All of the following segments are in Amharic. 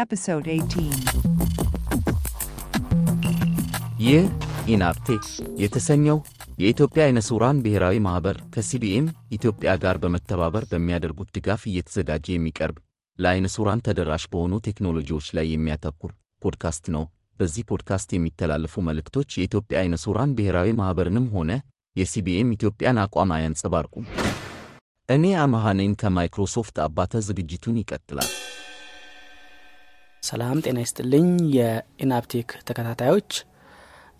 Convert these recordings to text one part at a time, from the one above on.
Episode 18 ኢናብ ቴክ የተሰኘው የኢትዮጵያ የነሱራን ብሔራዊ ማህበር ከሲቢኤም ኢትዮጵያ ጋር በመተባበር በሚያደርጉት ድጋፍ እየተዘጋጀ የሚቀርብ ለነሱራን ተደራሽ በሆኑ ቴክኖሎጂዎች ላይ የሚያተኩር ፖድካስት ነው። በዚህ ፖድካስት የሚተላለፉ መልእክቶች የኢትዮጵያ የነሱራን ብሔራዊ ማህበርንም ሆነ የሲቢኤም ኢትዮጵያን አቋም ያንጸባርቁ። እኔ አማሃኔን ከማይክሮሶፍት አባተ ዝግጅቱን ይቀጥላል። ሰላም ጤና ይስጥልኝ የኢናብ ቴክ ተከታታዮች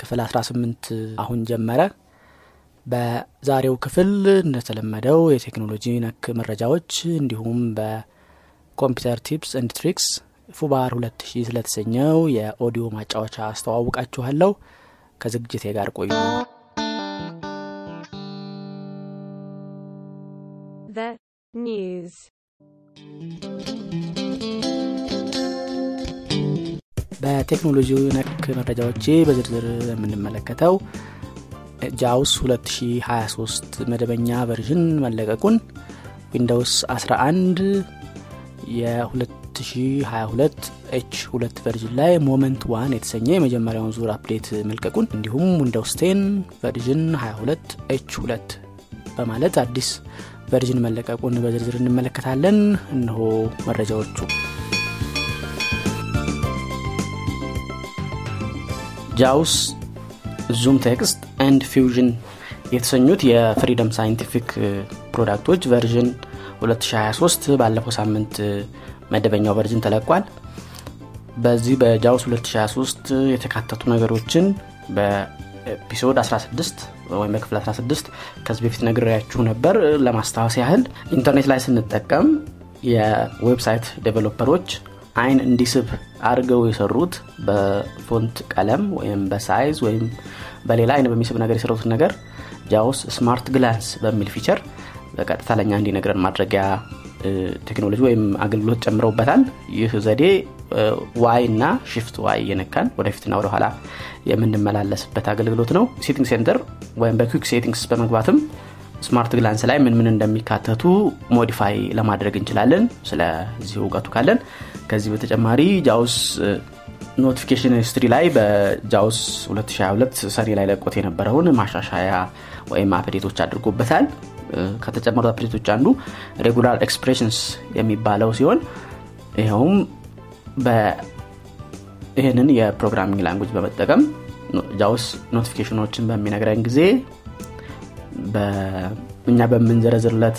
ክፍል 18 አሁን ጀመረ። በዛሬው ክፍል እንደተለመደው የቴክኖሎጂ ነክ መረጃዎች እንዲሁም በኮምፒውተር ቲፕስ ኤንድ ትሪክስ foobar2000 ስለተሰኘው የኦዲዮ ማጫወቻ አስተዋውቃችኋለሁ። ከዝግጅቴ ጋር ቆዩ። The news በቴክኖሎጂው ነክ መረጃዎች በዝርዝር የምንመለከተው JAWS 2023 መደበኛ ቨርዥን መለቀቁን፣ Windows 11 የ2022 H2 ቨርዥን ላይ ሞመንት ዋን የተሰኘ የመጀመሪያውን ዙር አፕዴት መልቀቁን፣ እንዲሁም Windows 10 ቨርዥን 22 H2 በማለት አዲስ ቨርዥን መለቀቁን በዝርዝር እንመለከታለን። እነሆ መረጃዎቹ። JAWS, Zoom Text and Fusion የተሰኙት የፍሪደም ሳይንቲፊክ ፕሮዳክቶች ቨርዥን 2023 ባለፈው ሳምንት መደበኛው ቨርዥን ተለቋል። በዚህ በJAWS 2023 የተካተቱ ነገሮችን በኤፒሶድ 16 ወይም በክፍል 16 ከዚህ በፊት ነግሬያችሁ ነበር። ለማስታወስ ያህል ኢንተርኔት ላይ ስንጠቀም የዌብሳይት ዴቨሎፐሮች አይን እንዲስብ አርገው የሰሩት በፎንት ቀለም ወይም በሳይዝ ወይም በሌላ አይን በሚስብ ነገር የሰሩት ነገር JAWS ስማርት ግላንስ በሚል ፊቸር በቀጥታ ለኛ እንዲነግረን ማድረጊያ ቴክኖሎጂ ወይም አገልግሎት ጨምረውበታል። ይህ ዘዴ Y እና Shift Y የነካን ወደፊትና ወደ ኋላ የምንመላለስበት አገልግሎት ነው። ሴቲንግ ሴንተር ወይም በኩክ ሴቲንግስ በመግባትም ስማርት ግላንስ ላይ ምን እንደሚካተቱ ሞዲፋይ ለማድረግ እንችላለን። ስለዚህ እውቀቱ ካለን ከዚህ በተጨማሪ JAWS ኖቲፊኬሽን ሂስትሪ ላይ በJAWS 2022 ሰሪ ላይ ለቆት የነበረውን ማሻሻያ ወይም አፕዴቶች አድርጎበታል። ከተጨመሩ አፕዴቶች አንዱ ሬጉላር ኤክስፕሬሽንስ የሚባለው ሲሆን ይሄውም ይሄንን የፕሮግራሚንግ ላንጉጅ በመጠቀም JAWS ኖቲፊኬሽኖችን በሚነግረን ጊዜ በእኛ በመንዘረዘርለት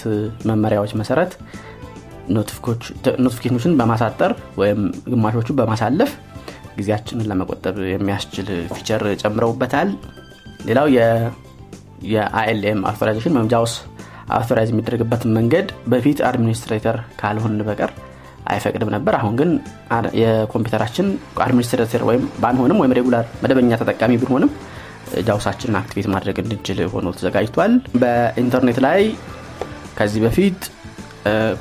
መመሪያዎች መሰረት ኖቲፊኬሽኖችን በማሳጠር ወይም ግማሾቹን በማሳለፍ ጊዜያችንን ለመቆጠብ የሚያስችል ፊቸር ጨምረውበታል። ሌላው የILM አውቶራይዜሽን ወይም JAWS አውቶራይዝ የሚደረግበት መንገድ በፊት አድሚኒስትሬተር ካልሆነ በቀር አይፈቅድም ነበር። አሁን ግን የኮምፒውተራችን አድሚኒስትሬተር ወይም ባንሆንም ወይም ሬጉላር መደበኛ ተጠቃሚ ቢሆንም JAWS-አችንን አክቲቬት ማድረግ እንድንችል ሆኖ ተዘጋጅቷል። በኢንተርኔት ላይ ከዚህ በፊት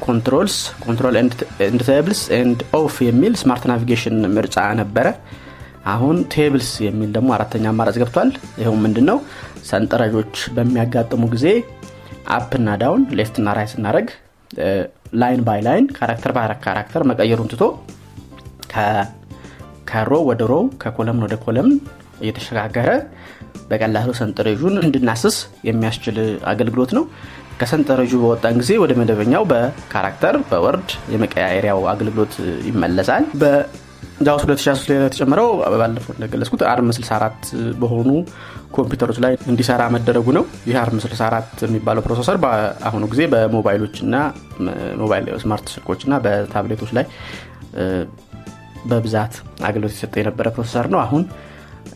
ኮንትሮልስ ኮንትሮል ኤንድ ቴብልስ ኤንድ ኦፍ የሚል ስማርት ናቪጌሽን ምርጫ ነበረ። አሁን ቴብልስ የሚል ደግሞ አራተኛ አማራጭ ገብቷል። ይሄው ምንድነው? ሰንጠረዦች በሚያጋጥሙ ጊዜ አፕ እና ዳውን ሌፍት እና ራይት እናረግ ላይን ባይ ላይን ካራክተር ባይ ካራክተር መቀየሩን ትቶ ከሮ ወደ ሮ ከኮለም ወደ ኮለም የተሸጋገረ በቀላሉ ሰንጠረዡን እንድናስስ የሚያስችል አገልግሎት ነው። ከሰንጠረዡ በወጣን ጊዜ ወደ መደበኛው በካራክተር በወርድ የመቀያየሪያው አገልግሎት ይመለሳል። በJAWS 2023 ላይ ተጨምረው ባለፈው እንደገለጽኩት ARM 64 በሆኑ ኮምፒውተሮች ላይ እንዲሰራ መደረጉ ነው። ይህ ARM 64 የሚባለው ፕሮሰሰር በአሁኑ ጊዜ በሞባይሎችና ሞባይል ስማርት ስልኮችና በታብሌቶች ላይ በብዛት አገልግሎት እየሰጠ የነበረ ፕሮሰሰር ነው። አሁን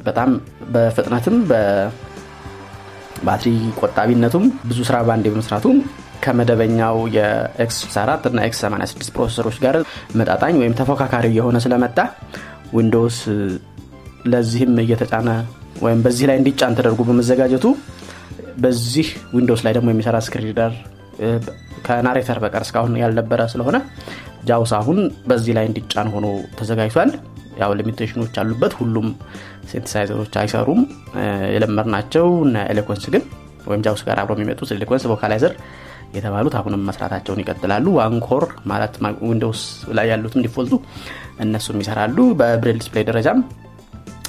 በጣም በፍጥነትም በባትሪ ቆጣቢነቱም ብዙ ስራ ባንዴ በመስራቱም ከመደበኛው የX64 እና X86 ፕሮሰሰሮች ጋር መጣጣኝ ወይም ተፎካካሪ የሆነ ስለመጣ ዊንዶውስ ለዚህም እየተጫነ ወይም በዚህ ላይ እንዲጫን ተደርጎ በመዘጋጀቱ በዚህ ዊንዶውስ ላይ ደግሞ የሚሰራ ስክሪን ሪደር ከናሬተር በቀር እስካሁን ያልነበረ ስለሆነ JAWS አሁን በዚህ ላይ እንዲጫን ሆኖ ተዘጋጅቷል። ያው ሊሚቴሽኖች አሉበት። ሁሉም ሴንቲሳይዘሮች አይሰሩም የለመርናቸው እና ኤሌኮንስ ግን ወይም JAWS ጋር አብሮ የሚመጡት ሲሊኮንስ ቮካላይዘር የተባሉት አሁንም መስራታቸውን ይቀጥላሉ። አንኮር ማለት ዊንዶውስ ላይ ያሉትም ዲፎልቱ እነሱም ይሰራሉ። በብሬል ዲስፕሌይ ደረጃም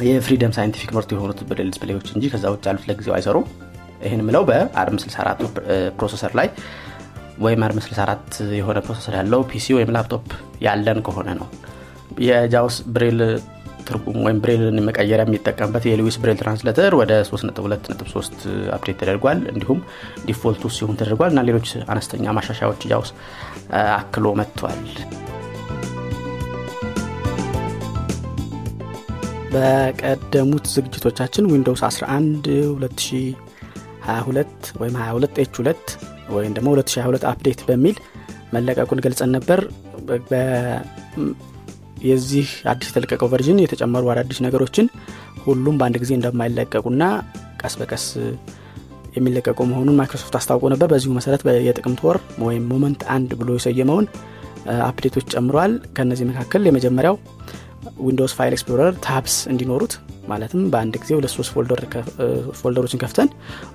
የፍሪደም ሳይንቲፊክ ምርት የሆኑት ብሬል ዲስፕሌዎች እንጂ ከዛ ውጭ ያሉት ለጊዜው አይሰሩም። ይሄን ምለው በአርም 64 ፕሮሰሰር ላይ ወይም አርም 64 የሆነ ፕሮሰሰር ያለው PC ወይም ላፕቶፕ ያለን ከሆነ ነው። የጃውስ ብሬል ትርጉም ወይም ብሬልን መቀየር የሚጠቀምበት የሉዊስ ብሬል ትራንስሌተር ወደ 3.2.3 አፕዴት ተደርጓል። እንዲሁም ዲፎልቱ ሲሆን ተደርጓል እና ሌሎች አነስተኛ ማሻሻያዎች JAWS አክሎ መጥቷል። በቀደሙት ዝግጅቶቻችን ዊንዶውስ 11 2022 ወይም 22H2 ወይም ደግሞ 2022 አፕዴት በሚል መለቀቁን ገልጸን ነበር። የዚህ አዲስ ተለቀቀው ቨርዥን የተጨመሩ አዳዲስ ነገሮችን ሁሉም በአንድ ጊዜ እንደማይለቀቁና ቀስ በቀስ የሚለቀቁ መሆኑን ማይክሮሶፍት አስታውቆ ነበር። በዚሁ መሰረት በየጥቅምት ወር ወይም ሞመንት 1 ብሎ የሰየመውን አፕዴቶች ጨምሯል። ከነዚህ መካከል የመጀመሪያው ዊንዶውስ ፋይል ኤክስፕሎረር ታብስ እንዲኖሩት ማለትም በአንድ ጊዜ ሁለት ሶስት ፎልደሮችን ከፍተን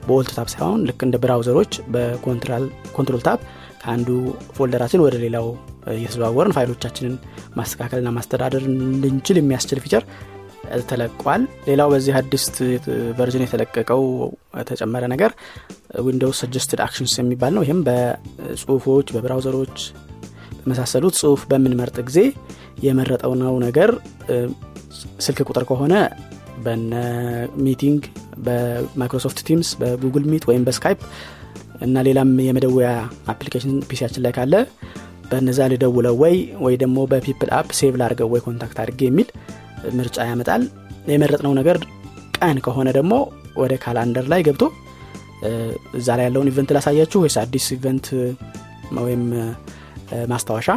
በኦልት ታብ ሳይሆን ልክ እንደ ብራውዘሮች በኮንትሮል ታብ አንዱ ፎልደራችን ወደ ሌላው እየተዘዋወርን ፋይሎቻችንን ማስተካከልና ማስተዳደር እንድንችል የሚያስችል ፊቸር ተለቋል። ሌላው በዚህ አዲስ ቨርዥን የተለቀቀው ተጨማሪ ነገር ዊንዶውስ ሰጀስትድ አክሽንስ የሚባል ነው። ይሄም በጽሁፎች በብራውዘሮች በመሳሰሉት ጽሁፍ በመመርጥ ጊዜ የመረጠው ነው ነገር ስልክ ቁጥር ከሆነ በነ ሚቲንግ በማይክሮሶፍት ቲምስ በጉግል ሚት ወይም በስካይፕ እና ሌላም የመደወያ አፕሊኬሽን ፒሲያችን ላይ ካለ በነዛ ለደውለው ወይ ደግሞ በፒፕል አፕ ሴቭ ላድርገው ወይ ኮንታክት አድርገው የሚል ምርጫ ያመጣል። የመረጥነው ነገር ቀን ከሆነ ደግሞ ወደ ካላንደር ላይ ገብቶ እዛ ላይ ያለውን ኢቨንት ላሳያችሁ ወይስ አዲስ ኢቨንት ወይም ማስታወሻ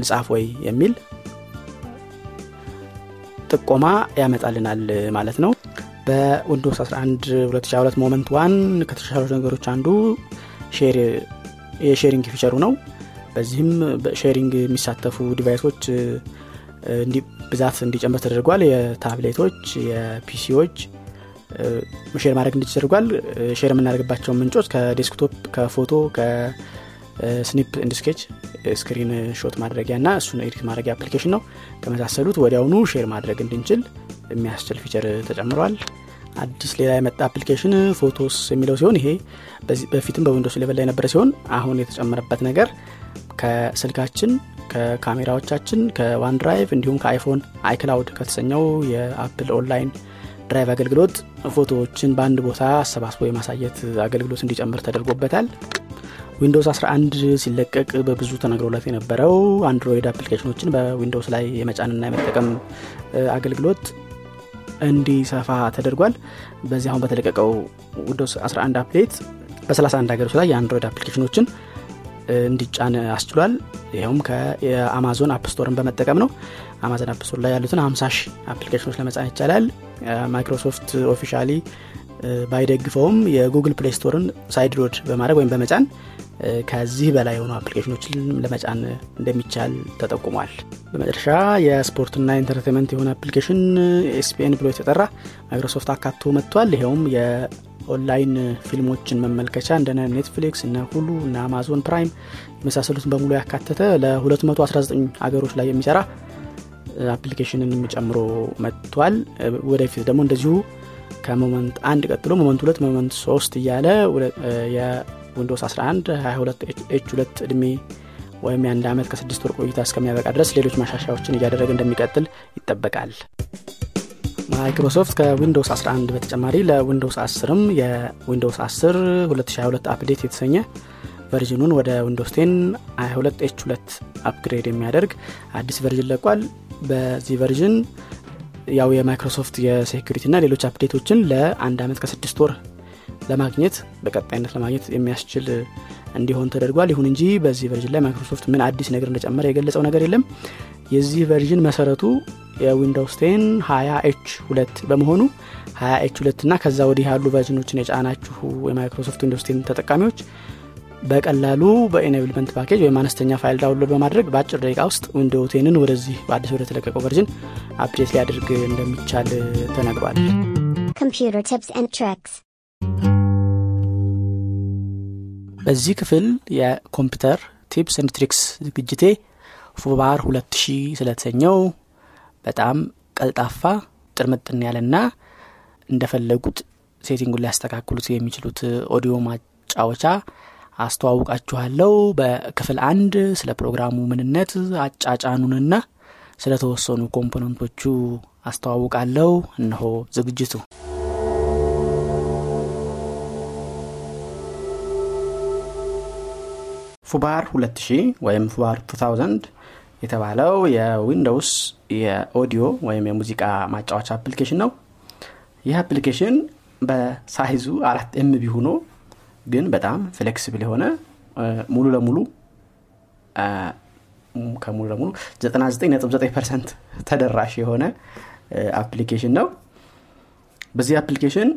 ልጻፍ ወይ የሚል ጥቆማ ያመጣልናል ማለት ነው። በዊንዶውስ 11 2022 ሞመንት ዋን ከተሻሉ ነገሮች አንዱ የሼሪንግ ፊቸሩ ነው። በዚህም በሼሪንግ የሚሳተፉ ዲቫይሶች ብዛት እንዲጨምር ተደርጓል። የታብሌቶች የፒሲዎች ሼር ማድረግ እንዲችሉ ተደርጓል። ሼር የምናደርግባቸው ምንጮች ከዴስክቶፕ ከፎቶ ከስኒፕ ኤንድ ስኬች ስክሪን ሾት ማድረጊያና እሱን ኤዲት ማድረጊያ አፕሊኬሽን ነው ከመሳሰሉት ወዲያውኑ ሼር ማድረግ እንድንችል የሚያስችል ፊቸር ተጨምሯል። አዲስ ሌላ የመጣ አፕሊኬሽን ፎቶስ የሚለው ሲሆን ይሄ በፊትም በዊንዶውስ ሌቨል ላይ ነበር ሲሆን አሁን የተጨመረበት ነገር ከስልካችን ከካሜራዎቻችን ከዋን ድራይቭ እንዲሁም ከአይፎን አይክላውድ ከተሰኘው የአፕል ኦንላይን ድራይቭ አገልግሎት ፎቶዎችን በአንድ ቦታ አሰባስቦ የማሳየት አገልግሎት እንዲጨምር ተደርጎበታል። ዊንዶውስ 11 ሲለቀቅ በብዙ ተነግሮለት የነበረው አንድሮይድ አፕሊኬሽኖችን በዊንዶውስ ላይ የመጫንና የመጠቀም አገልግሎት እንዲሰፋ ተደርጓል። በዚህ አሁን በተለቀቀው ዊንዶውስ 11 አፕዴት በ31 ሀገሮች ላይ የአንድሮይድ አፕሊኬሽኖችን እንዲጫን አስችሏል። ይሄውም ከአማዞን አፕ ስቶርን በመጠቀም ነው። አማዞን አፕ ስቶር ላይ ያሉትን 50,000 አፕሊኬሽኖች ለመጫን ይቻላል። ማይክሮሶፍት ኦፊሻሊ ባይደግፈውም የጉግል ፕሌይ ስቶርን ሳይድ ሎድ በማድረግ ወይም በመጫን ከዚህ በላይ የሆኑ አፕሊኬሽኖችን ለመጫን እንደሚቻል ተጠቁሟል። በመጨረሻ የስፖርትና ኢንተርቴይንመንት የሆነ አፕሊኬሽን ESPN ብሎ የተጠራ ማይክሮሶፍት አካቶ መጥቷል። ይሄውም የኦንላይን ፊልሞችን መመልከቻ እንደ ኔትፍሊክስ እና ሁሉ እና አማዞን ፕራይም መሳሰሉትን በሙሉ ያካተተ ለ219 ሀገሮች ላይ የሚሰራ አፕሊኬሽንን ጨምሮ መጥቷል። ወደፊት ደግሞ እንደዚሁ ከሞመንት 1 ቀጥሎ ሞመንት 2 ሞመንት 3 እያለ የዊንዶውስ 11 22H2 እድሜ ወይም የአንድ ዓመት ከ6 ወር ቆይታ እስከሚያበቃ ድረስ ሌሎች ማሻሻያዎችን እያደረገ እንደሚቀጥል ይጠበቃል። ማይክሮሶፍት ከዊንዶውስ 11 በተጨማሪ ለዊንዶውስ 10ም የዊንዶውስ 10 2022 አፕዴት የተሰኘ ቨርዥኑን ወደ ዊንዶውስ 10 22H2 አፕግሬድ የሚያደርግ አዲስ ቨርዥን ለቋል። በዚህ ቨርዥን ያው የማይክሮሶፍት የሴኩሪቲ እና ሌሎች አፕዴቶችን ለ1 ዓመት ከ6 ወር ለማግኘት በቀጣይነት ለማግኘት የሚያስችል እንዲሆን ተደርጓል። ይሁን እንጂ በዚህ ቨርዥን ላይ ማይክሮሶፍት ምን አዲስ ነገር እንደጨመረ የገለጸው ነገር የለም። የዚህ ቨርዥን መሰረቱ የዊንዶውስ 10 20H2 በመሆኑ 20H2 እና ከዛ ወዲህ ያሉ ቨርዥኖችን የጫናችሁ የማይክሮሶፍት ዊንዶውስ 10 ተጠቃሚዎች በቀላሉ በኢኔብልመንት ፓኬጅ ወይም አነስተኛ ፋይል ዳውንሎድ በማድረግ በአጭር ደቂቃ ውስጥ ዊንዶውስ 10ን ወደዚህ በአዲስ ወደ ተለቀቀው ቨርዥን አፕዴት ሊያደርግ እንደሚቻል ተነግሯል። Computer tips and tricks በዚህ ክፍል የኮምፒውተር ቲፕስ ኤንድ ትሪክስ ዝግጅቴ ፉባር 2000 ስለተሰኘው በጣም ቀልጣፋ ጥርምጥን ያለና እንደፈለጉት ሴቲንጉን ሊያስተካክሉት የሚችሉት ኦዲዮ ማጫወቻ አስተዋውቃችኋለሁ። በክፍል 1 ስለ ፕሮግራሙ ምንነት አጫጫኑንና ስለ ተወሰኑ ኮምፖነንቶቹ አስተዋውቃለሁ። እነሆ ዝግጅቱ። ፉባር 2000 ወይም ፉባር 2000 የተባለው የዊንዶውስ የኦዲዮ ወይም የሙዚቃ ማጫወቻ አፕሊኬሽን ነው። ይህ አፕሊኬሽን በሳይዙ 4 MB ሆኖ ግን በጣም ፍሌክሲብል ሆነ ሙሉ ለሙሉ 99.9% ተደራሽ የሆነ አፕሊኬሽን ነው። በዚህ አፕሊኬሽን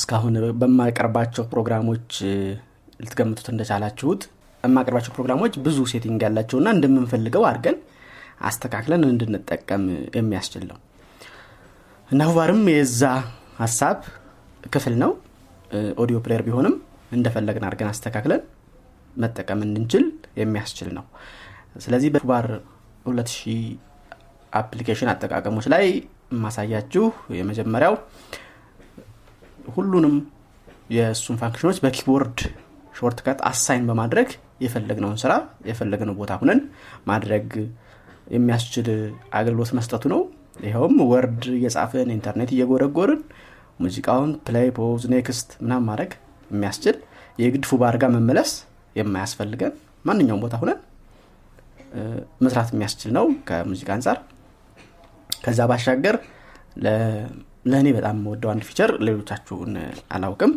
እስካሁን በማቀርባቸው ፕሮግራሞች ልትገምቱት እንደቻላችሁት ማቀርባቸው ፕሮግራሞች ብዙ ሴቲንግ ያላቸውና እንደምንፈልገው አድርገን አስተካክለን እንድንጠቀም የሚያስችል ነው። እና ፉባርም የዛ ሐሳብ ክፍል ነው። ኦዲዮ ፕሌየር ቢሆንም እንደፈለግን አድርገን አስተካክለን መጠቀም እንድንችል የሚያስችል ነው። ስለዚህ በፉባር 2000 አፕሊኬሽን አጠቃቀሞች ላይ ማሳያችሁ የመጀመሪያው ሁሉንም የሱን ፋንክሽኖች በኪቦርድ ሾርትካት አሳይን በማድረግ የፈለግነውን ስራ የፈለግነው ቦታ ሆነን ማድረግ የሚያስችል አገልግሎት መስጠቱ ነው። ይሄውም ወርድ እየጻፈን ኢንተርኔት እየጎረጎርን ሙዚቃውን ፕሌይ ፖዝ ኔክስት ምናምን ማድረግ የሚያስችል የግድ ፉባር ጋር መመለስ የማያስፈልገን ማንኛውም ቦታ ሆነን መስራት የሚያስችል ነው ከሙዚቃ አንፃር። ከዛ ባሻገር ለኔ በጣም ወደው አንድ ፊቸር ለሌሎቻችሁን አላውቅም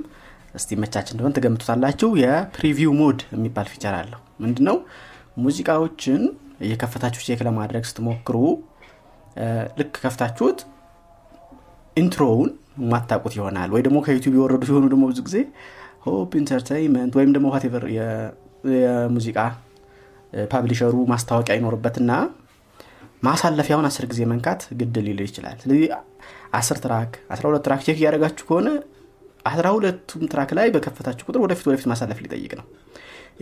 እስቲ መቻችን እንደሆነ ተገምቱታላችሁ የፕሪቪው ሞድ የሚባል ፊቸር አለው። ምንድነው ሙዚቃዎችን እየከፈታችሁ ቼክ ለማድረግ ስትሞክሩ ልክ ከፍታችሁት ኢንትሮውን ማጣቁት ይሆናል ወይ ደግሞ ከዩቲዩብ ይወረዱ ሲሆኑ ደግሞ ብዙ ጊዜ ሆፕ ኢንተርቴይንመንት ወይም ደግሞ whatever የሙዚቃ ፐብሊሸሩ ማስታወቂያ ይኖርበትና ማሳለፊያውን 10 ጊዜ መንካት ግድ ሊለው ይችላል። ስለዚህ 10 ትራክ 12 ትራክ ቼክ ያደርጋችሁ ከሆነ 12ቱም ትራክ ላይ በከፈታችሁ ቁጥር ወደፊት ማሳለፍ ሊጠይቅ ነው።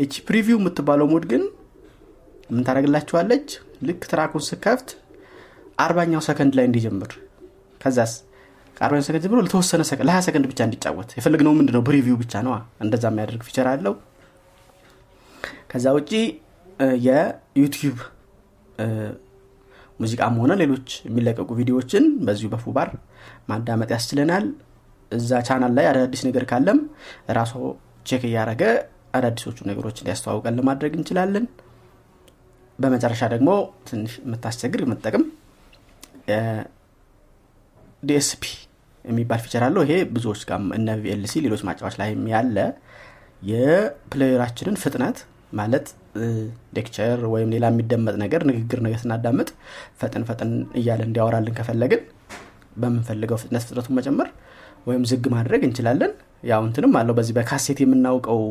እቺ ፕሪቪው የምትባለው ሞድ ግን ምን ታደርግላችኋለች ልክ ትራኩን ስከፍት 40ኛው ሰከንድ ላይ እንዲጀምር ከዛስ 40 ሰከንድ ብሎ ለተወሰነ ሰከንድ ለ20 ሰከንድ ብቻ እንዲጫወት የፈልግነው ምንድነው ፕሪቪው ብቻ ነው። እንደዛ የሚያደርግ ፊቸር አለው። ከዛ ውጪ የዩቲዩብ ሙዚቃም ሆነ ሌሎች የሚለቀቁ ቪዲዮዎችን በዚሁ በፉባር ማዳመጥ ያስችለናል። እዛ ቻናል ላይ አዳዲስ ነገር ካለም ራሱ ቼክ ያደረገ አዳዲሶቹ ነገሮችን ያስተዋውቃል ለማድረግ እንችላለን። በመጨረሻ ደግሞ ትንሽ መታስቸግር መጠቀም DSP የሚባል ፊቸር አለው። ይሄ ብዙዎች ጋር እና VLC ሌሎች ማጫወቻዎች ላይም ያለ የፕሌየራችንን ፍጥነት ማለት ሌክቸር ወይም ሌላ የሚደመጥ ነገር ንግግር ነው ያስናዳመጥ ፈጥን ይያለ እንዲያወራልን ከፈለግን በመንፈልገው ፍጥነት ፍጥነቱን መጨመር ወይም ዝግ ማድረግ እንችላለን። ያው እንትንም አለው በዚህ በካሴት የምናውቀው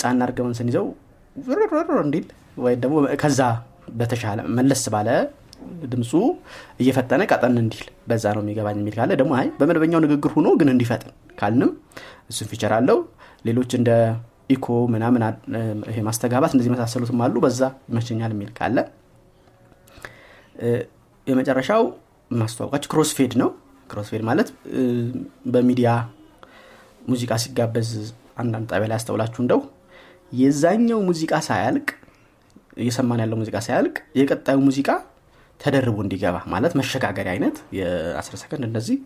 ጫና አርገውን ስንይዘው እንዴት ወይ ደግሞ ከዛ በተሻለ መለስ ባለ ድምጹ እየፈጠነ ቀጠን እንዲል በዛ ነው የሚገባኝ የሚል ካለ ደግሞ አይ በመደበኛው ንግግር ሆኖ ግን እንዲፈጥን ካልንም እሱ ፊቸር አለው። ሌሎች እንደ ኢኮ ምናምን ይሄ ማስተጋባት እንደዚህ መታሰሉትም አሉ በዛ ይመቸኛል የሚል ካለ የመጨረሻው ማስተዋወቃች ክሮስፌድ ነው። ክሮስፌድ ማለት በሚዲያ ሙዚቃ ሲጋበዝ አንዳንድ ጣቢያ ላይ አስተውላችሁ እንደው የዛኛው ሙዚቃ ሳይልቅ እየሰማን ያለው ሙዚቃ ሳይልቅ የቀጣዩ ሙዚቃ ተደርቦ እንዲገባ ማለት መሸጋገሪያ አይነት የ10 ሰከንድ እንደዚህ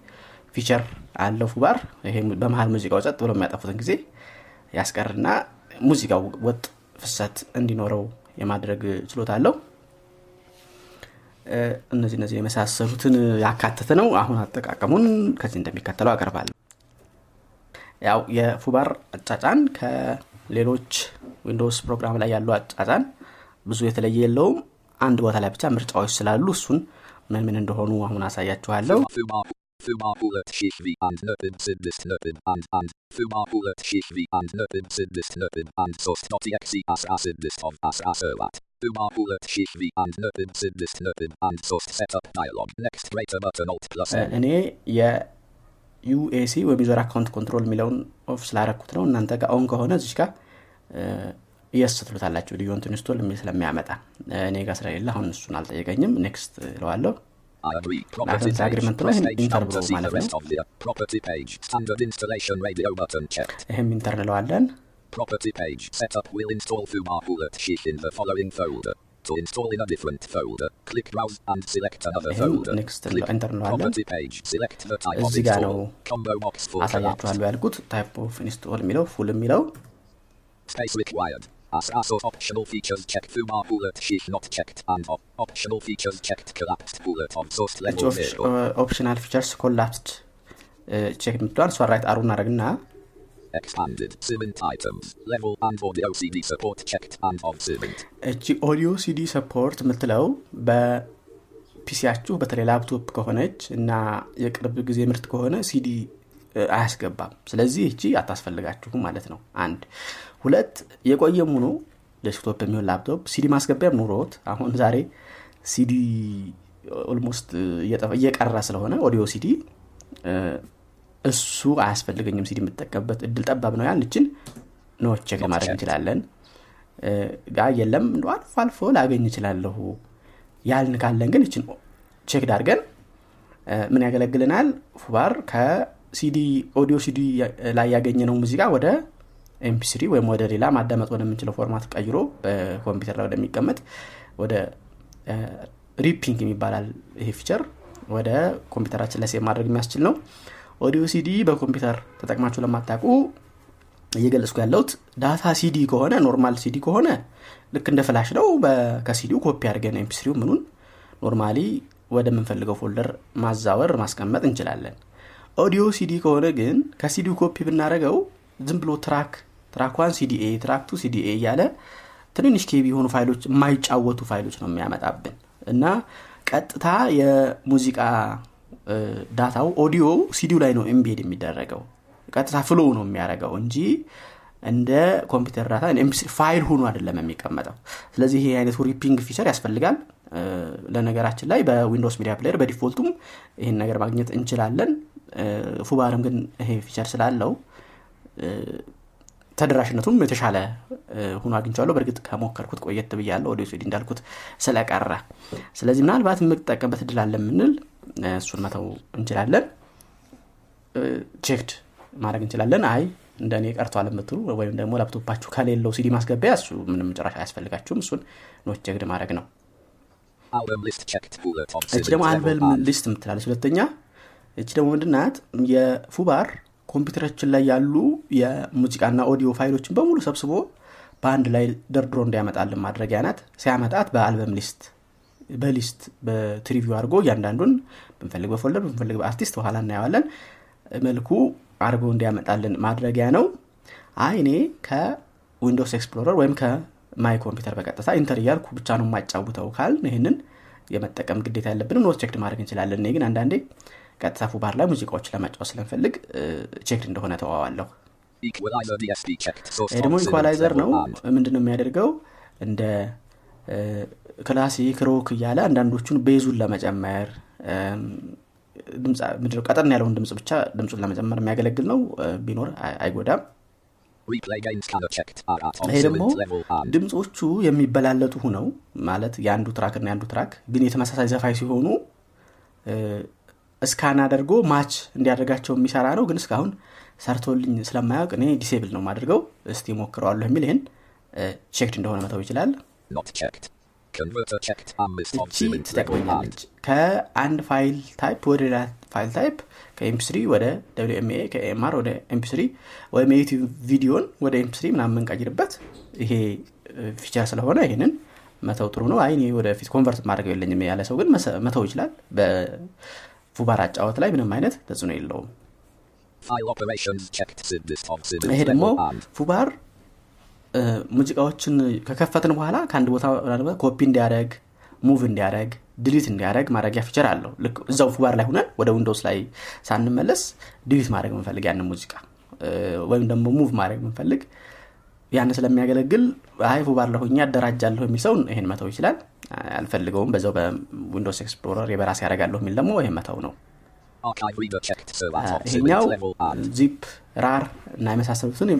ፊቸር አለው ፉባር። ይሄ በመሃል ሙዚቃው ጸጥ ብሎ የሚያጠፉትን ጊዜ ያስቀርና ሙዚቃው ወጥ ፍሰት እንዲኖረው የማድረግ ችሎታ አለው። እነዚህ የመሳሰሉትን ያካተተ ነው። አሁን አጠቃቀሙን ከዚህ እንደሚከተለው አቀርባለሁ። ያው የፉባር አጫጫን ከሌሎች ዊንዶውስ ፕሮግራም ላይ ያለው አጫጫን ብዙ የተለየ የለውም። አንድ ቦታ ላይ ብቻ ምርጫዎች ስላሉ እሱን ምን እንደሆኑ አሁን አሳያችኋለሁ። ፉባር 2000 ፉባር 2000 Foobar 2000 setup dialog next greater button alt plus እኔ የUAC ወይም ዩዘር አካውንት ኮንትሮል ሚለውን ኦፍ ስላደረኩት ነው። እናንተ ጋር አሁን ከሆነ እዚህ ጋር yes ትሉታላችሁ ዲዮን ኢንስቶል የሚል ስለሚያመጣ እኔ ጋር ስለሌላ አሁን እሱን አልጠየቀኝም next እለዋለሁ አግሪመንት አግሪመንት ላይ ኢንተር ብሎ ማለት ነው property page standard installation radio button checked ይሄም ኢንተር እንለዋለን property page setup will install foobar bullet sheet in the following folder to install in a different folder click browse and select another folder next property page select the type of install combo box for the type of install የሚለው full የሚለው space required as also optional features check foobar bullet sheet not checked and optional features checked collapsed bullet on source level optional features collapsed check ምጥዋን so right አሩን አረግና expanded segment items level and audio cd support checked and of segment እቺ audio cd support ምትለው በፒሲያችሁ በተለይ ላፕቶፕ ከሆነች እና የቅርብ ጊዜ ምርት ከሆነ cd አያስገባም ስለዚህ እቺ አታስፈልጋችሁም ማለት ነው አንድ ሁለት የቆየም ሆኖ ዴስክቶፕ የሚሆን ላፕቶፕ cd ማስገቢያም ኑሮት አሁን ዛሬ cd almost እየቀራ ስለሆነ audio cd እሱ አያስፈልገኝም ሲዲ መተከበት እድል ጠባብ ነው ያንቺን ነው ቼክ ማድረግ እንችላለን ጋር የለም እንደው አልፎ ላገኝ ይችላል ያልን ካለን ግን እቺን ቼክ ዳርገን ምን ያገለግልናል ፉባር ከሲዲ ኦዲዮ ሲዲ ላይ ያገኘነው ሙዚቃ ወደ MP3 ወይም ወደ ሌላ ማዳመጥ ወደ ምንችለው ፎርማት ቀይሮ በኮምፒውተር ላይ ወደሚቀመጥ ወደ ሪፒንግ የሚባላል ይሄ ፊቸር ወደ ኮምፒውተራችን ላይ ሴቭ ማድረግ የሚያስችል ነው audio cd በኮምፒውተር ተጠቅማችሁ ለማታቁ እየገለጽኩ ያለሁት ዳታ cd ከሆነ ኖርማል cd ከሆነ ልክ እንደ ፍላሽ ነው በከሲዲው ኮፒ አድርገን mp3 ምኑን ኖርማሊ ወደ ምንፈልገው ፎልደር ማዛወር ማስቀመጥ እንችላለን audio cd ከሆነ ግን ከሲዲው ኮፒ ብናረገው ዝም ብሎ ትራክ 1 cda ትራክ 2 cda ያለ ትንንሽ kb የሆኑ ፋይሎች ማይጫወቱ ፋይሎች ነው የሚያመጣብን እና ቀጥታ የሙዚቃ ዳታው ኦዲዮ ሲዲው ላይ ነው ኤምቤድ የሚደረገው ቀጥታ ፍሎው ነው የሚያረጋው እንጂ እንደ ኮምፒውተር ዳታ MP3 ፋይል ሆኖ አይደለም የሚቀመጠው ስለዚህ ይሄ አይነት ሪፒንግ ፊቸር ያስፈልጋል ለነገራችን ላይ በዊንዶውስ ሚዲያ ፕሌየር በዲፎልቱም ይሄን ነገር ማግኘት እንችላለን ፉባርም ግን ይሄ ፊቸር ስላለው ተደራሽነቱም የተሻለ ሆኖ አግኝቻለሁ በርግጥ ከመወከርኩት ቆየት ብያለሁ ኦዲዮ ሲዲ እንዳልኩት ስለቀራ ስለዚህ ምናልባት መጠቀምበት ድላለም እንል እሱን መተው እንችላለን ቼክድ ማድረግ እንችላለን አይ እንደኔ ቀርቷል መጥሩ ወይም ደግሞ ላፕቶፓችሁ ካለለው ሲዲ ማስገቢያ እሱ ምንም ጭራሽ አያስፈልጋችሁም እሱን ነው ቼክድ ማድረግ ነው አልበም ሊስት ቼክድ ቡለት ኦፍ ሲዲ ደግሞ አልበም ሊስት ምትላለች ሁለተኛ እቺ ደግሞ ምንድናት የፉባር ኮምፒውተራችን ላይ ያሉ የሙዚቃና ኦዲዮ ፋይሎችን በሙሉ ሰብስቦ በአንድ ላይ ደርድሮ እንዲያመጣልን ማድረጊያ ናት ሲያመጣት በአልበም ሊስት በሊስት በትሪቪው አርጎ ያንዳንዱን በመፈልገው ፎልደር በመፈልገው አርቲስት በኋላ እናያለን መልኩ አርጎ እንዲያመጣልን ማድረጊያ ነው አይኔ ከዊንዶውስ ኤክስፕሎረር ወይም ከማይ ኮምፒውተር በቀጥታ ኢንተር ያልኩ ብቻ ነው ማጫውተው ካል ይሄንን የመጠቀም ግዴታ ያለብንም ነው ቼክድ ማድረግ እንችላለን እኔ ግን አንዳንዴ ቀጥታ ፉባር ላይ ሙዚቃዎች ለማጫወት ስለምፈልግ ቼክድ እንደሆነ ተዋዋለሁ ኢኩዋላይዘር ዲኤስፒ ቼክድ ሶ ደግሞ ኢኩዋላይዘር ነው ምንድነው የሚያደርገው እንደ ክላሲክ ሮክ ይያለ አንዳንዶቹን ቤዙን ለመጨመር ድምጽ ምድር ቀጠን ያለው ድምጽ ብቻ ድምጹን ለመጨመር የሚያገለግል ነው ቢኖር አይጎዳም ደግሞ ድምጾቹ የሚበላለጡ ሆነው ማለት ያንዱ ትራክ እና ያንዱ ትራክ ግን የተመሳሳይ ዘፋይ ሲሆኑ ስካን አድርጎ ማች እንዲያደርጋቸው የሚሰራ ነው ግን እስካሁን ሰርቶልኝ ስለማያውቅ እኔ ዲሴብል ነው ማድርገው እስቲ ሞክራለሁ የሚል ይሄን ቼክድ እንደሆነ መተው ይችላል not checked converter checked amazon segment ከአንድ ፋይል ታይፕ ወደ ሌላ ፋይል ታይፕ ከmp3 ወደ wma ከmr ወደ mp3 ወይም youtube ቪዲዮን ወደ mp3 ምናምን ቀይርበት ይሄ ፊቸር ስለሆነ ይሄንን መተው ጥሩ ነው አይኔ ወደ ፊት ኮንቨርት ማድረግ የለኝም ያለ ሰው ግን መተው ይችላል በፉባር አጫወት ላይ ምንም አይነት ተጽዕኖ የለውም file operations checked ይሄ ደግሞ ፉባር ሙዚቃዎችን ከከፈትን በኋላ ካንድ ቦታ ኮፒ እንዲያደርግ ሙቭ እንዲያደርግ ዲሊት እንዲያደርግ ማድረጊያ ፊቸር አለው ልክ እዛው ፉባር ላይ ሆነን ወደ ዊንዶውስ ላይ ሳንመለስ ዲሊት ማድረግ መንፈልግ ያንን ሙዚቃ ወይም ደግሞ ሙቭ ማድረግ መንፈልግ ያንን ስለሚያገለግል አይ ፉባር ለሆኛ አደራጃለሁ የሚሰውን ይሄን መተው ይችላል አልፈልገውም በዛው በዊንዶውስ ኤክስፕሎረር የበራስ ያደርጋለሁ የሚል ደግሞ ይሄን መተው ነው archive reader checked so that option level and zip rar እና የመሳሰሉትን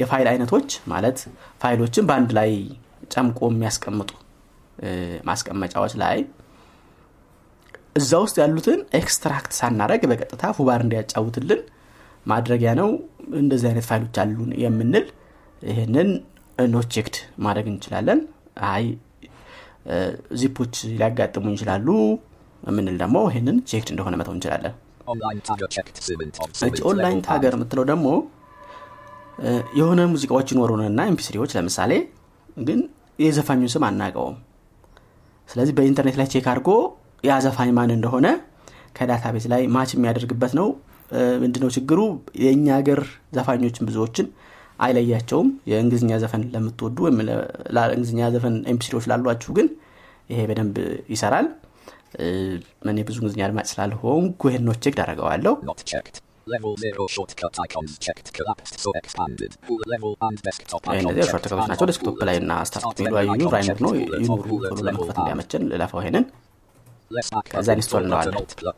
የፋይል አይነቶች ማለት ፋይሎችን በአንድ ላይ ጫምቆ የሚያስቀምጡ ማስቀመጫዎች ላይ እዛው ያሉትን ኤክስትራክት ሳናረግ በቀጥታ ፉባር እንዲያጫውትልን ማድረጊያ ነው። እንደዚህ አይነት ፋይሎች አሉን የምንል ይሄንን ኖት ቼክድ ማድረግ እንችላለን። አይ ዚፖች ሊያጋጥሙ ይችላሉ ምንል ደግሞ ይሄንን ቼክድ እንደሆነ መተው እንችላለን። ኦንላይን ታገር ምትለው ደግሞ የሆነ ሙዚቃዎች ይኖሩንና MP3ዎች ለምሳሌ ግን የዘፋኙን ስም አናቀውም። ስለዚህ በኢንተርኔት ላይ ቼክ አድርጎ ያ ዘፋኝ ማን እንደሆነ ከዳታቤዝ ላይ ማች የሚያደርግበት ነው። ምንድነው ችግሩ? የኛ ሀገር ዘፋኞችን ብዙዎችን አይለያቸውም። የእንግሊዝኛ ዘፈን ለምትወዱ ወይም ለእንግሊዝኛ ዘፈን MP3ዎች ላሏችሁ ግን ይሄ በደንብ ይሰራል። ማን የብዙ ጊዜ አድማጭ ስላልሆንኩ ይሄን ነው ቼክ አደርጋለሁ። Level 0 shortcut icons checked collapsed so expanded level and desktop icons checked ናቸው። desktop ላይ እና start menu አይኑ ራይንድ ነው ይኑሩ ሁሉ ለመፈት እንዲያመቸን ለላፋው ይሄንን ከዛ ኢንስቶል እናደርጋለን።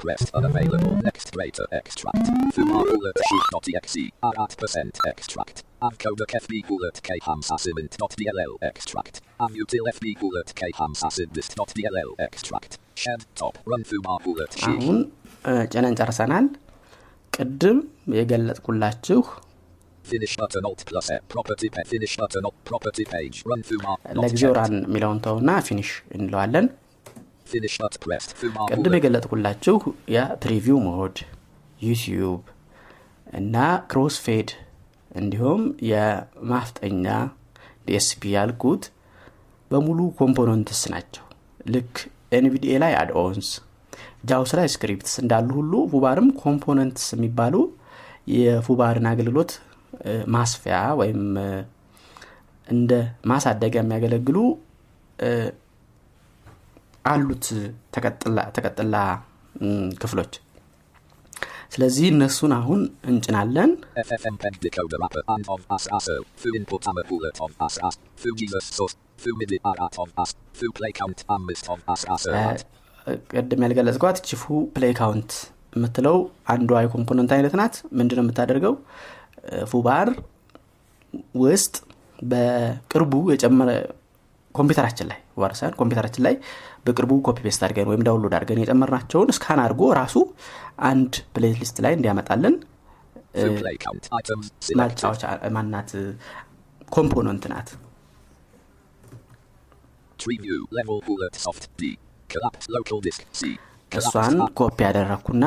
next greater extract foobar alert.exe 4% extract avcode fb alert.k57.dll extract avutil fb alert.k57.dll extract shed top run foobar alert አሁን ጨነን ጨርሰናል። ቀደም የገለጽኩላችሁ finish button alt plus a property page finish button alt property page run foobar ለግዞራን ሚላውን ተውና finish እንለዋለን። finish button press foobar ቀደም የገለጽኩላችሁ ያ preview mode youtube እና crossfade እንዲሁም የማፍጠኛ DSP ያልኩት በሙሉ components ናቸው። ልክ NVDA ላይ add-ons JAWS ላይ ስክሪፕትስ እንዳሉ ሁሉ ፉባርም ኮምፖነንትስ የሚባሉ የፉባርን አገልግሎት ማስፈያ ወይም እንደ ማሳደግ የሚያገለግሉ አሉት ተቀጥላ ክፍሎች። ስለዚህ እነሱን አሁን እንጭናለን። FFmpeg decoder wrapper and of asso full input amp alert of asso full Jesus source full midi art of asso full play count amp of asso ቀደም ያልገለጽኳት ቺፉ ፕሌይ ካውንት የምትለው አንዱ አይ ኮምፖነንት አይነት ናት። ምንድነው የምታደርገው? ፉባር ውስጥ በቅርቡ የጨመረ ኮምፒውተራችን ላይ ወርሰን ኮምፒውተራችን ላይ በቅርቡ ኮፒ ፔስት አድርገን ወይም ዳውንሎድ አድርገን የጨመርናቸውን ስካን አድርጎ ራሱ አንድ ፕሌይ ሊስት ላይ እንዲያመጣልን ማናት ኮምፖነንት ናት። preview level alert soft d collapse local disk c ከሷን ኮፒ ያደረኩና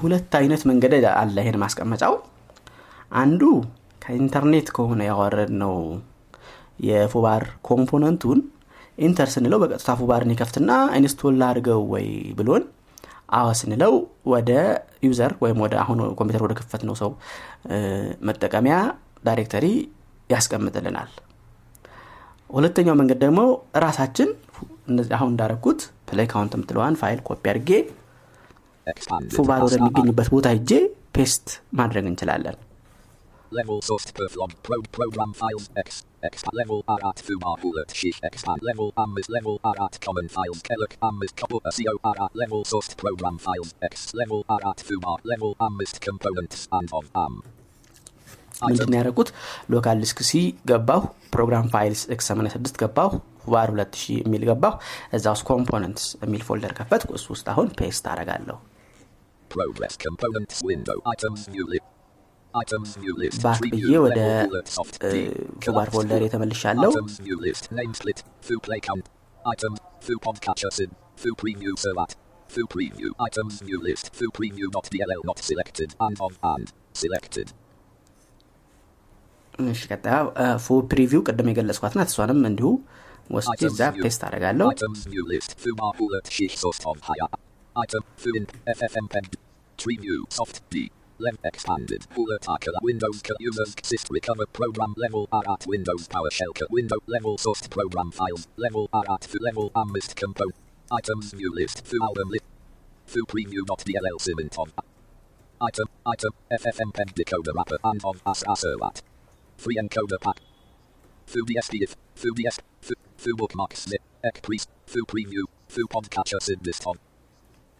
ሁለት አይነት መንገድ አለ ይሄን ማስቀመጫው። አንዱ ከኢንተርኔት ከሆነ ያወረድነው የፉባር ኮምፖነንቱን ኢንተር ስንለው በቀጥታ ፉባርን ይከፍትና ኢንስቶል አድርገው ወይ ብሎን አዋስ ስንለው ወደ ዩዘር ወይም ወደ አሁን ኮምፒውተር ወደ ከፈት ነው ሰው መጠቀሚያ ዳይሬክተሪ ያስቀምጥልናል። ሁለተኛው መንገድ ደግሞ ራሳችን አሁን እንዳረኩት ፕሌይ ካውንት ምትለዋን ፋይል ኮፒ አድርጌ ፉባር ወደ የሚገኝበት ቦታ ሄጄ ፔስት ማድረግ እንችላለን። level source perflog program files x level arat fubar bullet sheet x level amis level arat common files kelk amis couple co arat level source program files x level arat fubar level amis components and of am ምንድን ያደረኩት ሎካል ዲስክ ሲ ገባሁ ፕሮግራም ፋይልስ x86 ገባሁ ፉባር 2000 የሚል ገባሁ እዛው ኮምፖነንትስ የሚል ፎልደር ከፈትኩ እሱ ውስጥ አሁን ፔስት አደርጋለሁ። progress components window items view list ባክዬ ወደ ፉባር ፎልደር የተመልሻለሁ። name split full play count items full podcatchers full preview servat full preview items view list full preview not dll not selected and on and selected ንሽከታ ፎር ፕሪቪው ቀደም የገለጽኳት ናት። እሷንም እንዲሁ ወስጄ እዛ ፔስት አደርጋለሁ። item fill in ffmpeg preview soft d level expanded alert archive windows users assist recover program level arat windows powershell window level source program files level arat full level amist component items view list full album list full preview not dll segment on item ffmpeg decoder wrapper and on aservat free encoder pack full DSP full DS full bookmarks zip ec pre full preview full podcatcher zip list on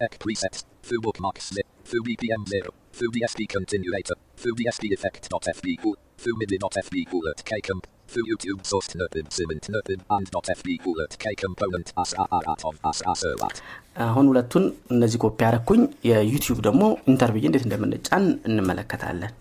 Ek presets. Foo bookmarks. Foo BPM 0. Foo DSP continuator. Foo DSP effect.fb. Foo midi.fb. Kcomp. Foo YouTube sourced nurpib. Cement nurpib. And .fb. Kcomponent. Asararat of Asararat. አሁን ሁለቱን እነዚህ ኮፒ አደረኩኝ የዩቲዩብ ደግሞ ኢንተርቪው እንዴት እንደምንጫን እንመለከታለን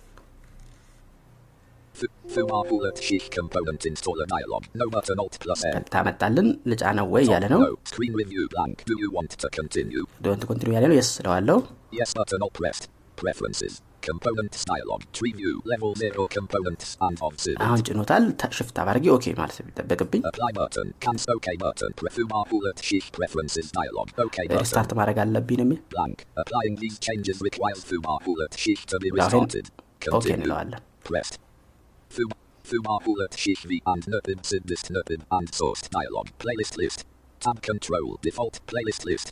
foobar2000 sheet component installer dialog no button alt plus n ታመጣልን ልጫነው ወይ ያለ ነው screen review blank do you want to continue don't continue ያለ ነው yes ስለዋለው yes button alt pressed preferences components dialog tree view level 0 components and options አሁን ጭኖታል shift አባርጊ okay ማለት ይተበቀብኝ apply button cancel okay button foobar2000 sheet preferences dialog okay restart ማድረግ አለብኝ ነው የሚል blank applying these changes requires foobar2000 sheet to be restarted okay እንለዋለን pressed foobar2000 sheet v and nurpib zip list nurpib and sourced dialog playlist list tab control default playlist list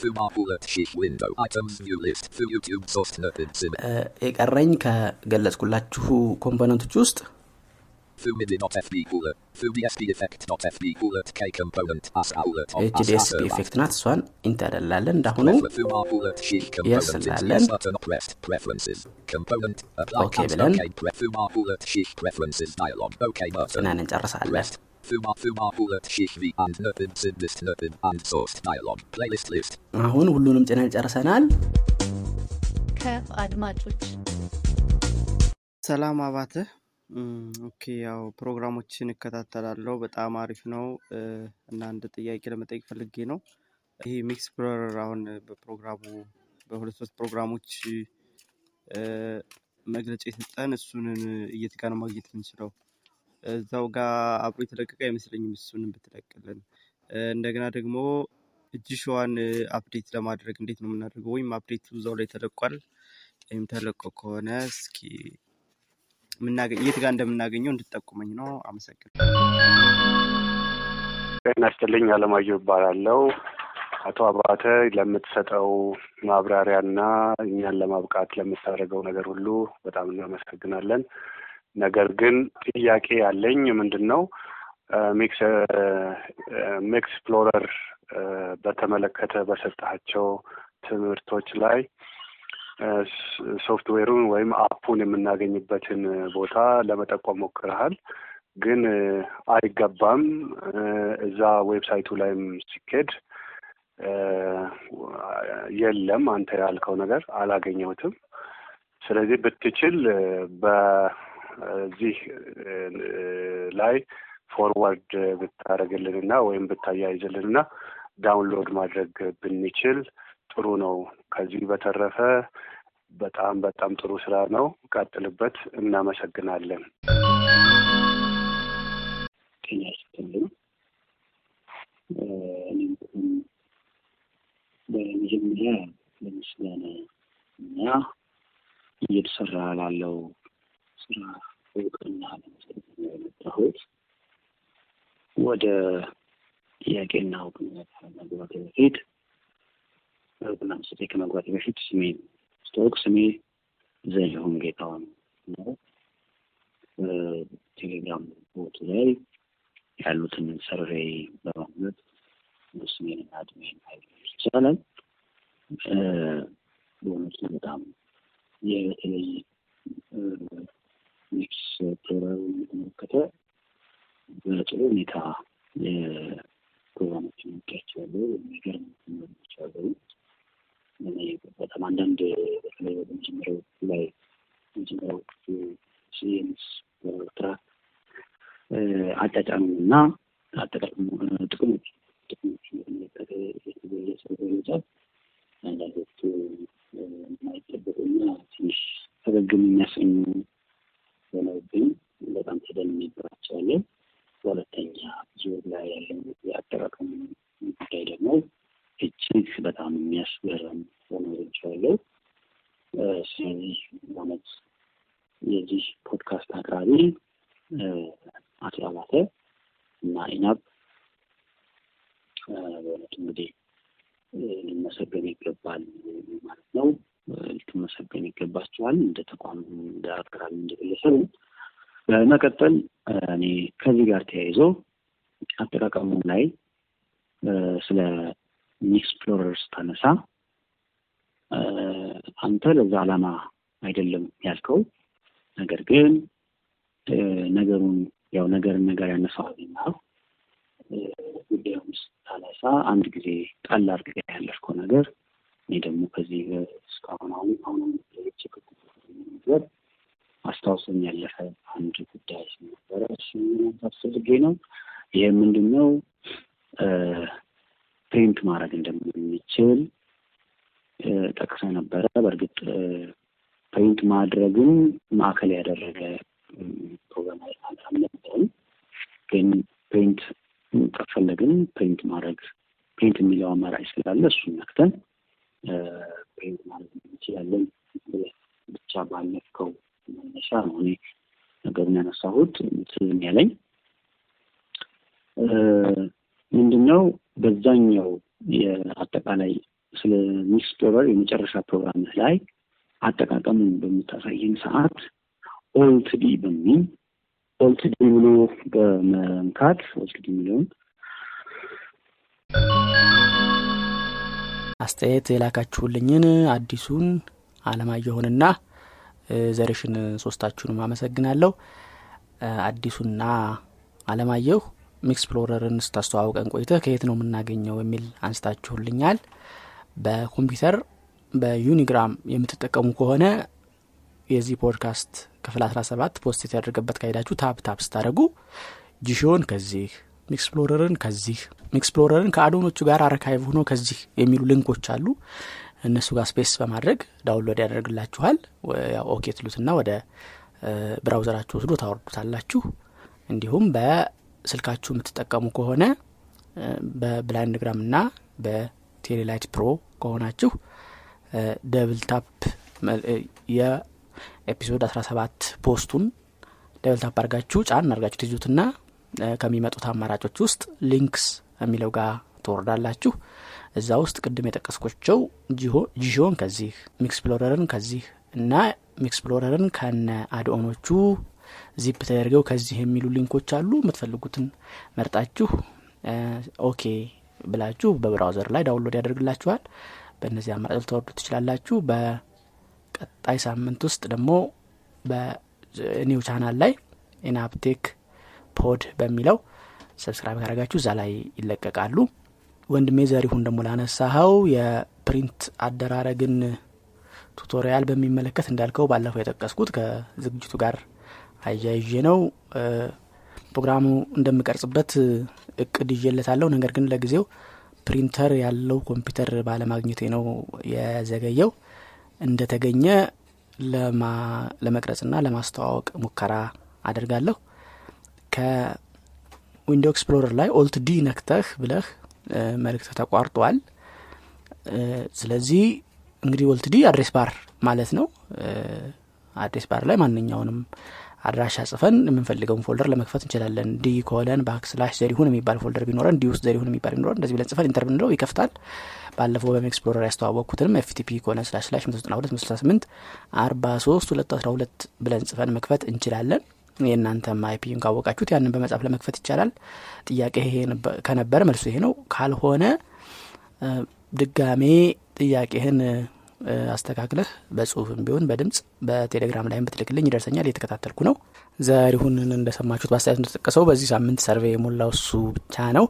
foobar2000 sheet window items view list for youtube sourced nurpib zip የቀረኝ ከገለጽኩላችሁ ኮምፖነንቶች ውስጥ foobar2000 foobar2000 effect.fb k component as outlet of HDSP effect not swan intadallallen ndahunu yes button pressed preferences component apply okay foobar2000 preferences dialog okay button nan njarrasallen foobar2000 v and nurpib zip list nurpib and source dialog playlist list ahun hullunum cenal jarrasanal ka admatuch salam abate ኦኬ ያው ፕሮግራሞችን እከታተላለሁ በጣም አሪፍ ነው እና አንድ ጥያቄ ለመጠየቅ ፈልጌ ነው ይሄ ሚክስፕሎረር አሁን በፕሮግራሙ በሁለት ሶስት ፕሮግራሞች መግለጫ እየተጠን እሱን እየተጋነ ማግኘት እንችላለን እዛው ጋር አብሮ የተለቀቀ አይመስለኝም እሱን ብትለቀልን እንደገና ደግሞ እጅሽዋን አፕዴት ለማድረግ እንዴት ነው የምናደርገው ወይም አፕዴቱ እዛው ላይ ተለቋል ወይም ተለቀቀ ከሆነ እስኪ ምናገኝ የት ጋር እንደምናገኘው እንድትጠቁመኝ ነው አመሰግናለሁ እናስተልኝ አለማየሁ ባላለው አቶ አባተ ለምትሰጠው ማብራሪያና እኛን ለማብቃት ለምታደርገው ነገር ሁሉ በጣም እናመሰግናለን ነገር ግን ጥያቄ ያለኝ ምንድነው ሚክስፕሎረር በተመለከተ በሰጣቸው ትምህርቶች ላይ ሶፍትዌሩን ወይም አፑን የምናገኝበትን ቦታ ለመጠቆም ወክራል ግን አይገባም እዛ ዌብሳይቱ ላይም ሲከድ የለም አንተ ያልከው ነገር አላገኘሁትም ስለዚህ በትችል በዚህ ላይ ፎርዋርድ ብታረግልንና ወይም ብታያይዝልንና ዳውንሎድ ማድረግ ብንችል ጥሩ ነው ከዚህ በተረፈ በጣም በጣም ጥሩ ስራ ነው ቀጥልበት እና መሰግናለን እያስተልኝ በሚጀምሪያ ለምሳሌ እና እየተሰራ ያለው ስራ ወቅና ለምሳሌ ወደ ያገናው ነገር ይሄድ በእናንተ ቴክኖሎጂ በፊት ሲሜን ስቶክ ሲሜን ዘየሁን ጌታውን ነው ቴሌግራም ቦት ላይ ያሉትን ሰርቬይ በማድረግ ሲሜን አድሚን አይቻለን ቦነስ በጣም የኤአይ ሚክስ ፕሮግራም ከተከተ በጥሩ ሁኔታ የፕሮግራም ተከታተሉ ነገር ነው ይቻላል በጣም አንድ በተለይ በመጀመሪያው ላይ እንጀራው ሲንስ ወጥራ አጣጣሙና አጣጣሙ ጥቅሞች የተገለጸው አንዳንዶቹ ማይጠበቁና ትንሽ ተገግም የሚያሰኙ ለነብይ በጣም ተደንኝ ይባቻለ ሁለተኛ ዙር ላይ ያለው ያጠራቀሙ ጉዳይ ደግሞ እቺስ በጣም የሚያስገርም ሆኖች አለ ስለዚህ ማለት የዚህ ፖድካስት አቅራቢ አቶ አባተ እና ኢናብ እንግዲህ ልንመሰገን ይገባል ማለት ነው ልትመሰገን ይገባችኋል እንደ ተቋም እንደ አቅራቢ እንደተለሰው በመቀጠል እኔ ከዚህ ጋር ተያይዞ አጠቃቀሙ ላይ ስለ Mixplorer ስታነሳ አንተ ለዛ ዓላማ አይደለም ያልከው ነገር ግን ነገሩን ያው ነገር ያነሳው ነው ቪዲዮስ ታነሳ አንድ ጊዜ ጣል አድርገህ ያለሽው ነገር ነው ደግሞ ከዚህ ስካውን አሁን ቼክ አድርገህ አስተዋጽኦ ያለፈ አንድ ጉዳይ ነበር እሱ ተፈጽሞ ነው ይሄ ምንድነው ፕሪንት ማድረግ እንደምንችል ተከሰ ነበር በርግጥ ፕሪንት ማድረግን ማከለ ያደረገ ፕሮግራም አልነበረም ግን ፕሪንት ተፈለገን ፕሪንት ማድረግ ፕሪንት የሚለው አማራጭ ስላለ እሱን ነክተን ፕሪንት ማድረግ እንችላለን ብቻ ባለፈው መነሻ ነው እኔ ነገርና ነሳሁት ስለዚህ ያለኝ ምንድነው በዛኛው የአጠቃላይ ስለ Mixplorer የመጨረሻ ፕሮግራም ላይ አጠቃቀሙን በሚታሳየን ሰዓት ኦልትዲ በሚል ኦልትዲ ብሎ በመንካት ኦልትዲ ሚሊዮን አስተያየት የላካችሁልኝን አዲሱን አለማየሁንና ዘርሽን ሶስታችሁንም አመሰግናለሁ አዲሱና አለማየሁ Mixplorer-ን ስታስተዋውቀን ቆይተ ከየት ነው የምናገኘው የሚል አንስታችሁልኛል በኮምፒውተር በዩኒግራም የምትጠቀሙ ከሆነ የዚህ ፖድካስት ክፍል 17 ፖስት የተደረገበት ካይዳችሁ ታፕ ስታደርጉ ጂሾን ከዚህ Mixplorer-ን ከአዶኖቹ ጋር አርካይቭ ሆኖ ከዚህ የሚሉ ሊንኮች አሉ እነሱ ጋር ስፔስ በማድረግ ዳውንሎድ ያደርግላችኋል ያው ኦኬ ትሉትና ወደ ብራውዘራችሁ ወስዶ ታወርዱታላችሁ እንዲሁም በስልካችሁ የምትጠቀሙ ከሆነ በብላንድግራምና በቴሪ ላይት ፕሮ ከሆናችሁ ደብል ታፕ ያ ኤፒሶድ 17 ፖስቱን ደብል ታፕ አርጋችሁ ጫን አርጋችሁ ትይዙትና ከሚመጡት አማራጮች ውስጥ ሊንክስ የሚለው ጋር ተወርዳላችሁ እዛው ውስጥ ቅድም የተቀስቆቸው ጂሾን ከዚህ Mixplorer-ን ከዚህ እና Mixplorer-ን ከነ አድኦኖቹ ዚፕ ተደርገው ከዚህ የሚሉ ሊንኮች አሉ የምትፈልጉትን መርጣችሁ ኦኬ ብላችሁ በብራውዘር ላይ ዳውንሎድ ያደርግላችኋል በእነዚህ አማራጮች ተወርዱ ትችላላችሁ በቀጣይ ሳምንት ውስጥ ደግሞ በኒው ቻናል ላይ ኢናብ ቴክ ፖድ በሚለው ሰብስክራይብ አድርጋችሁ እዛ ላይ ይለቀቃሉ ወንድሜ ዘሪሁን ደሞ ላነሳው የፕሪንት አደራረግን ቱቶሪያል በሚመለከት እንዳልከው ባለፈው የተቀስኩት ከዝግጅቱ ጋር አያይዤ ነው ፕሮግራሙ እንደምቀርጽበት እቅድ ይዤለታለሁ ነገር ግን ለጊዜው ፕሪንተር ያለው ኮምፒውተር ባለማግኘቴ ነው የዘገየው እንደተገኘ ለመቅረጽና ለማስተዋወቅ ሙከራ አደርጋለሁ ከዊንዶውስ ኤክስፕሎረር ላይ ኦልት ዲ ነክተህ ብለህ መልእክት ተቋርጧል ስለዚህ እንግዲህ ኦልት ዲ አድሬስ ባር ማለት ነው አድሬስ ባር ላይ ማንኛውንም አድራሻ ጽፈን የምንፈልገውን ፎልደር ለመክፈት እንችላለን ዲ ኮለን / ዘሪሁን የሚባል ፎልደር ቢኖረን ዲ ውስጥ ዘሪሁን የሚባል ቢኖረን እንደዚህ ብለን ጽፈን ኢንተር ብንለው ይከፍታል ባለፈው በMixplorer ያስተዋወቅኩትንም FTP ://192.168.43.212 ብለን ጽፈን መክፈት እንችላለን የእናንተም አይፒን ካወቃችሁት ያንን በመጻፍ ለመክፈት ይቻላል ጥያቄ ይሄ ከነበረ መልሱ ይሄ ነው ካልሆነ ድጋሜ ጥያቄህን አስተካክለህ በጽሁፍም ቢሆን በድምጽ በቴሌግራም ላይም ብትልክልኝ ይደርሰኛል እየተከታተልኩ ነው ዛሬሁን እንደሰማችሁት በአስተያየት እንደተጠቀሰው በዚህ ሳምንት ሰርቬይ ሞላው እሱ ብቻ ነው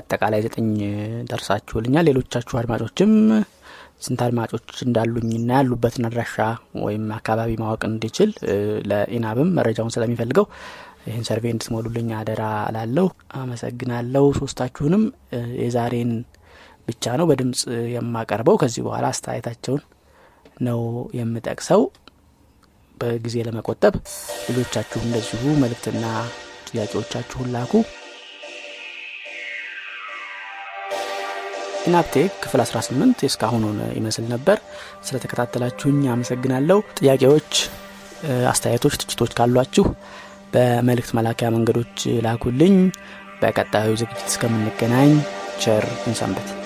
አጠቃላይ 9 ደርሳችሁልኛል ሌሎቻችሁ አድማጮችም ስንት አድማጮች እንዳሉኝና ያሉበትን አድራሻ ወይም አካባቢ ማወቅ እንድችል ለኢናብም መረጃውን ስለሚፈልገው ይሄን ሰርቬይ እንድትሞሉልኝ አደራ አላለሁ አመሰግናለሁ ሶስታችሁንም የዛሬን ብቻ ነው በድምጽ የማቀርበው ከዚህ በኋላ አስተያየታቸውን ነው የምጠቅሰው በጊዜ ለመቆጠብ ሌሎቻችሁ እንደዚሁ መልእክትና ጥያቄዎቻችሁን ላኩ ኢናብ ቴክ ክፍል 18 እስካሁኑን ይመስል ነበር ስለተከታተላችሁኝ አመሰግናለሁ ጥያቄዎች አስተያየቶች ትችቶች ካሏችሁ በመልእክት መላኪያ መንገዶች ላኩልኝ በቀጣዩ ዝግጅት እስከምንገናኝ ቸር እንሰንብት